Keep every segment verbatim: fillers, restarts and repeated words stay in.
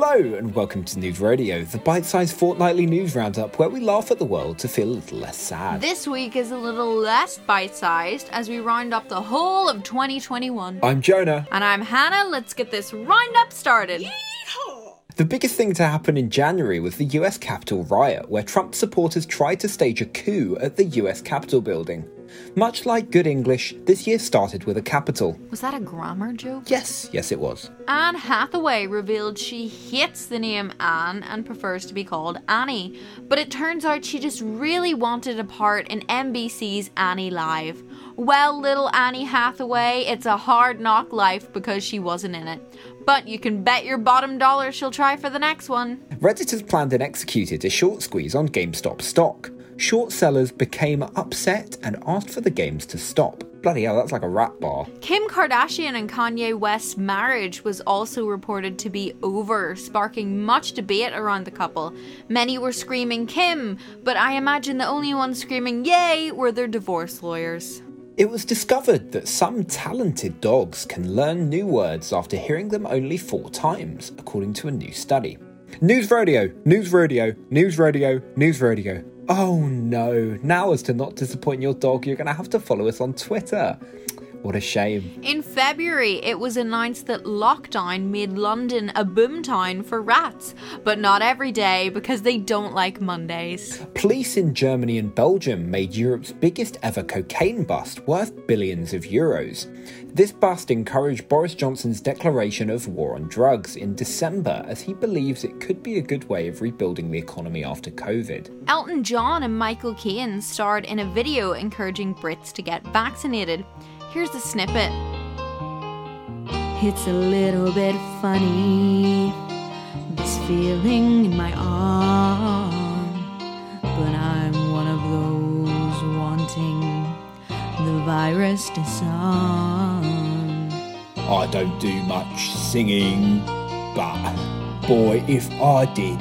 Hello and welcome to News Radio, the bite-sized fortnightly news roundup where we laugh at the world to feel a little less sad. This week is a little less bite-sized as we round up the whole of twenty twenty-one. I'm Jonah. And I'm Hannah. Let's get this roundup started. Yeehaw! The biggest thing to happen in January was the U S Capitol riot, where Trump supporters tried to stage a coup at the U S Capitol building. Much like good English, this year started with a capital. Was that a grammar joke? Yes, yes it was. Anne Hathaway revealed she hates the name Anne and prefers to be called Annie, but it turns out she just really wanted a part in N B C's Annie Live. Well, little Annie Hathaway, it's a hard knock life because she wasn't in it. But you can bet your bottom dollar she'll try for the next one. Reddit has planned and executed a short squeeze on GameStop stock. Short sellers became upset and asked for the games to stop. Bloody hell, that's like a rap bar. Kim Kardashian and Kanye West's marriage was also reported to be over, sparking much debate around the couple. Many were screaming Kim, but I imagine the only ones screaming yay were their divorce lawyers. It was discovered that some talented dogs can learn new words after hearing them only four times, according to a new study. News Radio, News Radio, News Radio, News Radio. Oh no, now as to not disappoint your dog, you're going to have to follow us on Twitter. What a shame. In February, it was announced that lockdown made London a boomtown for rats, but not every day because they don't like Mondays. Police in Germany and Belgium made Europe's biggest ever cocaine bust worth billions of euros. This bust encouraged Boris Johnson's declaration of war on drugs in December, as he believes it could be a good way of rebuilding the economy after COVID. Elton John and Michael Caine starred in a video encouraging Brits to get vaccinated. Here's a snippet. It's a little bit funny, this feeling in my arm, but I'm one of those wanting the virus to disarm. I don't do much singing, but boy, if I did,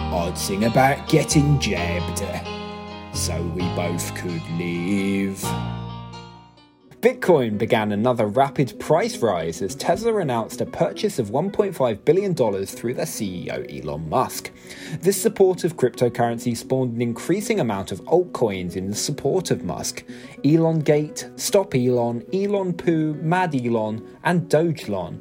I'd sing about getting jabbed, so we both could live. Bitcoin began another rapid price rise as Tesla announced a purchase of one point five billion dollars through their C E O Elon Musk. This support of cryptocurrency spawned an increasing amount of altcoins in support of Musk. ElonGate, Stop Elon, Elon Poo, Mad Elon, and DogeLon.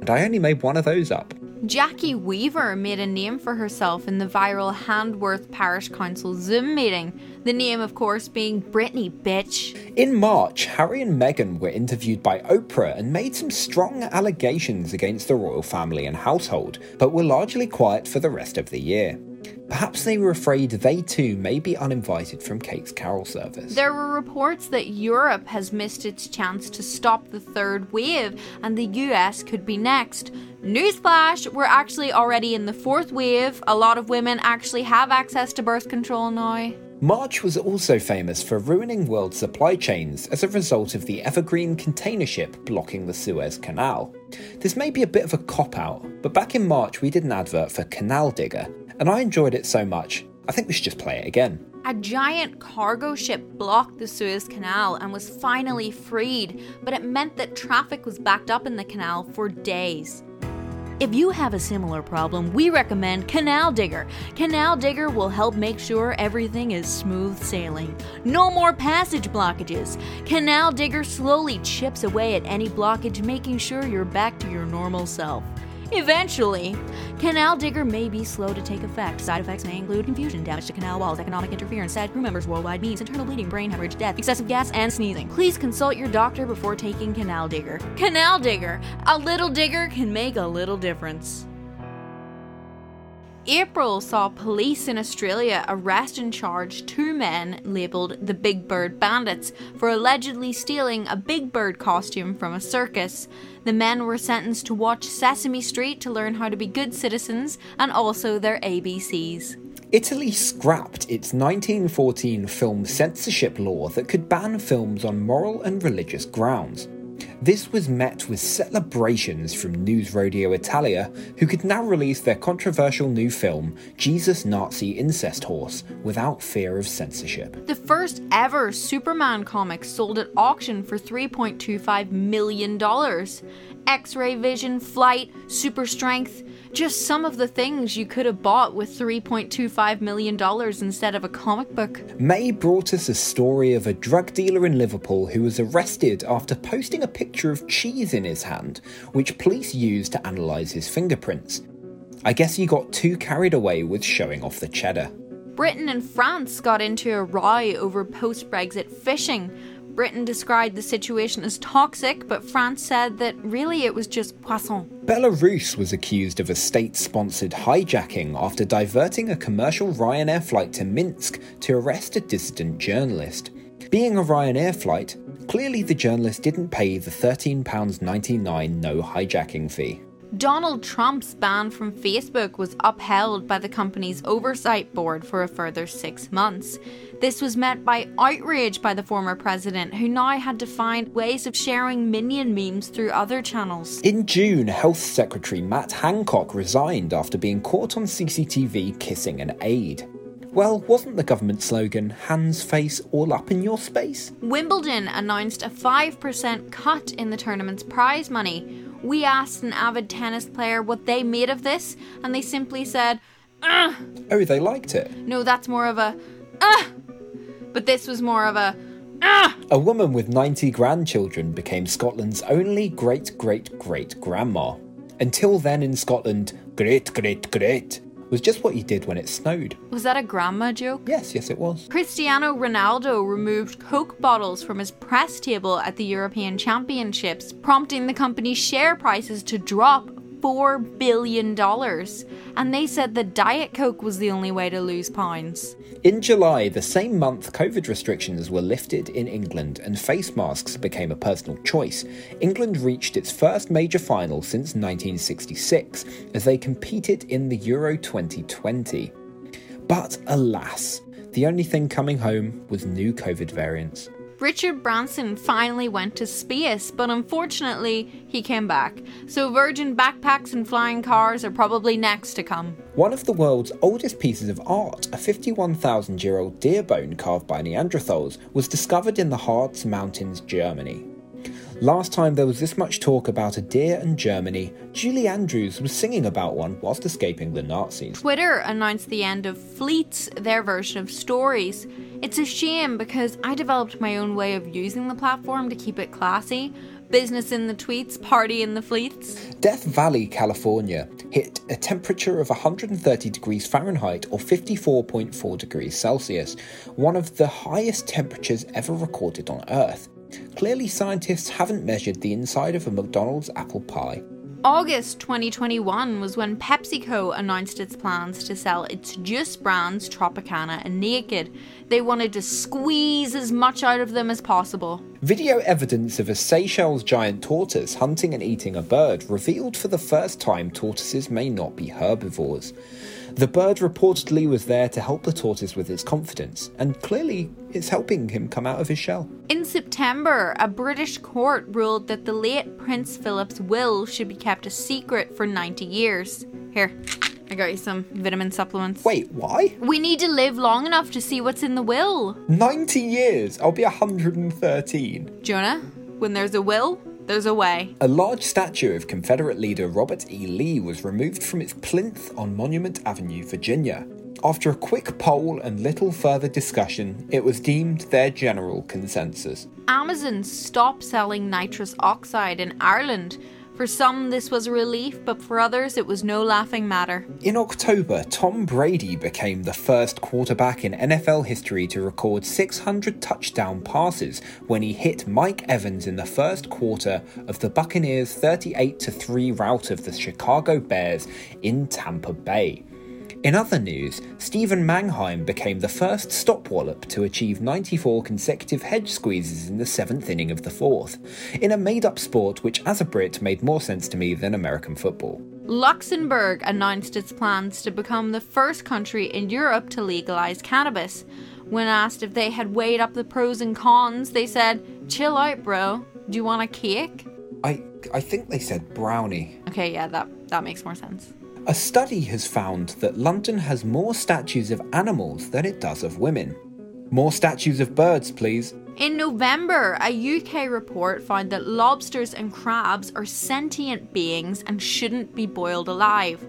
And I only made one of those up. Jackie Weaver made a name for herself in the viral Handsworth Parish Council Zoom meeting, the name of course being Britney, bitch. In March, Harry and Meghan were interviewed by Oprah and made some strong allegations against the royal family and household, but were largely quiet for the rest of the year. Perhaps they were afraid they too may be uninvited from Kate's carol service. There were reports that Europe has missed its chance to stop the third wave and the U S could be next. Newsflash, we're actually already in the fourth wave. A lot of women actually have access to birth control now. March was also famous for ruining world supply chains as a result of the Evergreen container ship blocking the Suez Canal. This may be a bit of a cop-out, but back in March we did an advert for Canal Digger, and I enjoyed it so much, I think we should just play it again. A giant cargo ship blocked the Suez Canal and was finally freed, but it meant that traffic was backed up in the canal for days. If you have a similar problem, we recommend Canal Digger. Canal Digger will help make sure everything is smooth sailing. No more passage blockages. Canal Digger slowly chips away at any blockage, making sure you're back to your normal self. Eventually, Canal Digger may be slow to take effect. Side effects may include confusion, damage to canal walls, economic interference, sad crew members, worldwide memes, internal bleeding, brain hemorrhage, death, excessive gas, and sneezing. Please consult your doctor before taking Canal Digger. Canal Digger, a little digger can make a little difference. April saw police in Australia arrest and charge two men labelled the Big Bird Bandits for allegedly stealing a Big Bird costume from a circus. The men were sentenced to watch Sesame Street to learn how to be good citizens and also their A B Cs. Italy scrapped its nineteen fourteen film censorship law that could ban films on moral and religious grounds. This was met with celebrations from News Radio Italia, who could now release their controversial new film, Jesus Nazi Incest Horse, without fear of censorship. The first ever Superman comic sold at auction for three point two five million dollars. x-ray vision, flight, super strength, just some of the things you could have bought with three point two five million dollars instead of a comic book. May brought us a story of a drug dealer in Liverpool who was arrested after posting a picture of cheese in his hand, which police used to analyse his fingerprints. I guess he got too carried away with showing off the cheddar. Britain and France got into a row over post-Brexit fishing. Britain described the situation as toxic, but France said that really it was just poisson. Belarus was accused of a state-sponsored hijacking after diverting a commercial Ryanair flight to Minsk to arrest a dissident journalist. Being a Ryanair flight, clearly the journalist didn't pay the thirteen pounds ninety-nine no hijacking fee. Donald Trump's ban from Facebook was upheld by the company's oversight board for a further six months. This was met by outrage by the former president, who now had to find ways of sharing minion memes through other channels. In June, Health Secretary Matt Hancock resigned after being caught on C C T V kissing an aide. Well, wasn't the government slogan, hands, face, all up in your space? Wimbledon announced a five percent cut in the tournament's prize money. We asked an avid tennis player what they made of this, and they simply said, ugh. Oh, they liked it. No, that's more of a, ugh. But this was more of a, ugh. A woman with ninety grandchildren became Scotland's only great-great-great-grandma. Until then in Scotland, great-great-great was just what you did when it snowed. Was that a grandma joke? Yes, yes it was. Cristiano Ronaldo removed Coke bottles from his press table at the European Championships, prompting the company's share prices to drop four billion dollars. And they said that Diet Coke was the only way to lose pounds. In July, the same month COVID restrictions were lifted in England and face masks became a personal choice, England reached its first major final since nineteen sixty-six as they competed in the Euro twenty twenty. But alas, the only thing coming home was new COVID variants. Richard Branson finally went to space, but unfortunately, he came back. So Virgin backpacks and flying cars are probably next to come. One of the world's oldest pieces of art, a fifty-one thousand year old deer bone carved by Neanderthals, was discovered in the Harz Mountains, Germany. Last time there was this much talk about a deer in Germany, Julie Andrews was singing about one whilst escaping the Nazis. Twitter announced the end of Fleets, their version of stories. It's a shame because I developed my own way of using the platform to keep it classy. Business in the tweets, party in the fleets. Death Valley, California hit a temperature of one hundred thirty degrees Fahrenheit or fifty-four point four degrees Celsius, one of the highest temperatures ever recorded on Earth. Clearly, scientists haven't measured the inside of a McDonald's apple pie. August twenty twenty-one was when PepsiCo announced its plans to sell its juice brands Tropicana and Naked. They wanted to squeeze as much out of them as possible. Video evidence of a Seychelles giant tortoise hunting and eating a bird revealed for the first time tortoises may not be herbivores. The bird reportedly was there to help the tortoise with its confidence, and clearly it's helping him come out of his shell. In September, a British court ruled that the late Prince Philip's will should be kept a secret for ninety years. Here, I got you some vitamin supplements. Wait, why? We need to live long enough to see what's in the will. ninety years? I'll be one hundred thirteen. Jonah, when there's a will, there's a way. A large statue of Confederate leader Robert E. Lee was removed from its plinth on Monument Avenue, Virginia. After a quick poll and little further discussion, it was deemed their general consensus. Amazon stopped selling nitrous oxide in Ireland. For some, this was a relief, but for others, it was no laughing matter. In October, Tom Brady became the first quarterback in N F L history to record six hundred touchdown passes when he hit Mike Evans in the first quarter of the Buccaneers' thirty-eight to three rout of the Chicago Bears in Tampa Bay. In other news, Stephen Mannheim became the first stopwallop to achieve ninety-four consecutive hedge squeezes in the seventh inning of the fourth, in a made-up sport which as a Brit made more sense to me than American football. Luxembourg announced its plans to become the first country in Europe to legalise cannabis. When asked if they had weighed up the pros and cons, they said, chill out bro, do you want a cake? I, I think they said brownie. Okay, yeah, that, that makes more sense. A study has found that London has more statues of animals than it does of women. More statues of birds, please. In November, a U K report found that lobsters and crabs are sentient beings and shouldn't be boiled alive.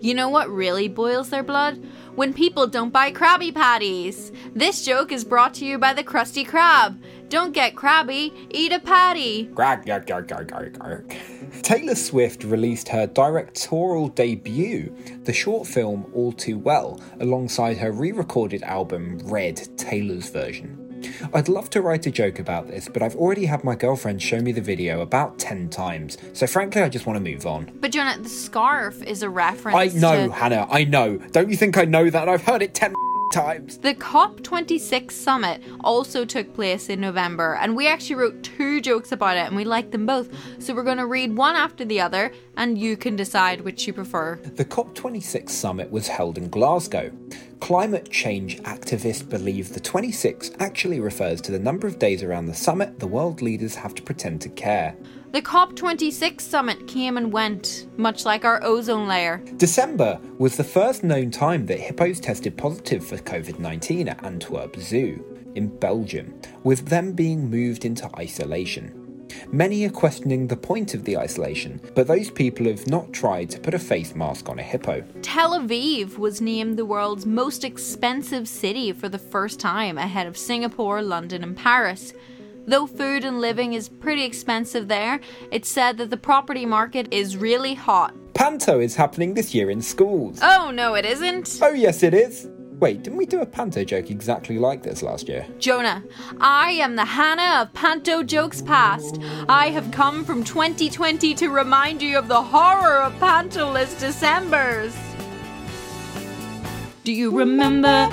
You know what really boils their blood? When people don't buy Krabby Patties. This joke is brought to you by the Krusty Krab. Don't get crabby, eat a patty. Grag, grag, grag, grag, grag, grag. Taylor Swift released her directorial debut, the short film All Too Well, alongside her re-recorded album Red, Taylor's Version. I'd love to write a joke about this, but I've already had my girlfriend show me the video about ten times, so frankly I just want to move on. But Jonah, the scarf is a reference I know, to... Hannah, I know. Don't you think I know that? I've heard it ten times. The COP twenty-six summit also took place in November, and we actually wrote two jokes about it, and we liked them both, so we're going to read one after the other, and you can decide which you prefer. The COP twenty-six summit was held in Glasgow. Climate change activists believe the twenty-six actually refers to the number of days around the summit the world leaders have to pretend to care. The COP twenty-six summit came and went, much like our ozone layer. December was the first known time that hippos tested positive for covid nineteen at Antwerp Zoo in Belgium, with them being moved into isolation. Many are questioning the point of the isolation, but those people have not tried to put a face mask on a hippo. Tel Aviv was named the world's most expensive city for the first time, ahead of Singapore, London and Paris. Though food and living is pretty expensive there, it's said that the property market is really hot. Panto is happening this year in schools. Oh, no it isn't. Oh, yes it is. Wait, didn't we do a Panto joke exactly like this last year? Jonah, I am the Hannah of Panto jokes past. I have come from twenty twenty to remind you of the horror of Pantoless Decembers. Do you remember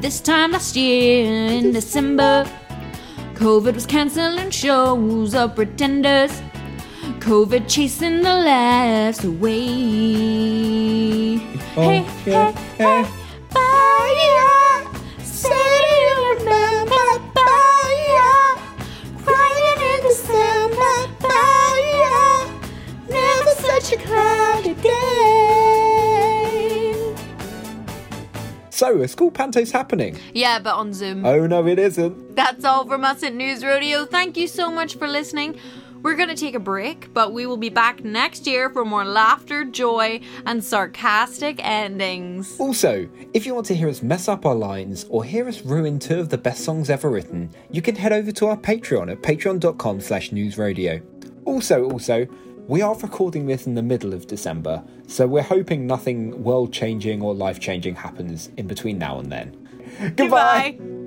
this time last year in December? COVID was cancelling shows of pretenders. COVID chasing the laughs away. Oh, hey, yeah, hey, yeah. hey. So, a school panto's happening. Yeah, but on Zoom. Oh, no, it isn't. That's all from us at News Rodeo. Thank you so much for listening. We're going to take a break, but we will be back next year for more laughter, joy, and sarcastic endings. Also, if you want to hear us mess up our lines or hear us ruin two of the best songs ever written, you can head over to our Patreon at patreon.com slash newsrodeo. Also, also, we are recording this in the middle of December, so we're hoping nothing world-changing or life-changing happens in between now and then. Goodbye! Goodbye.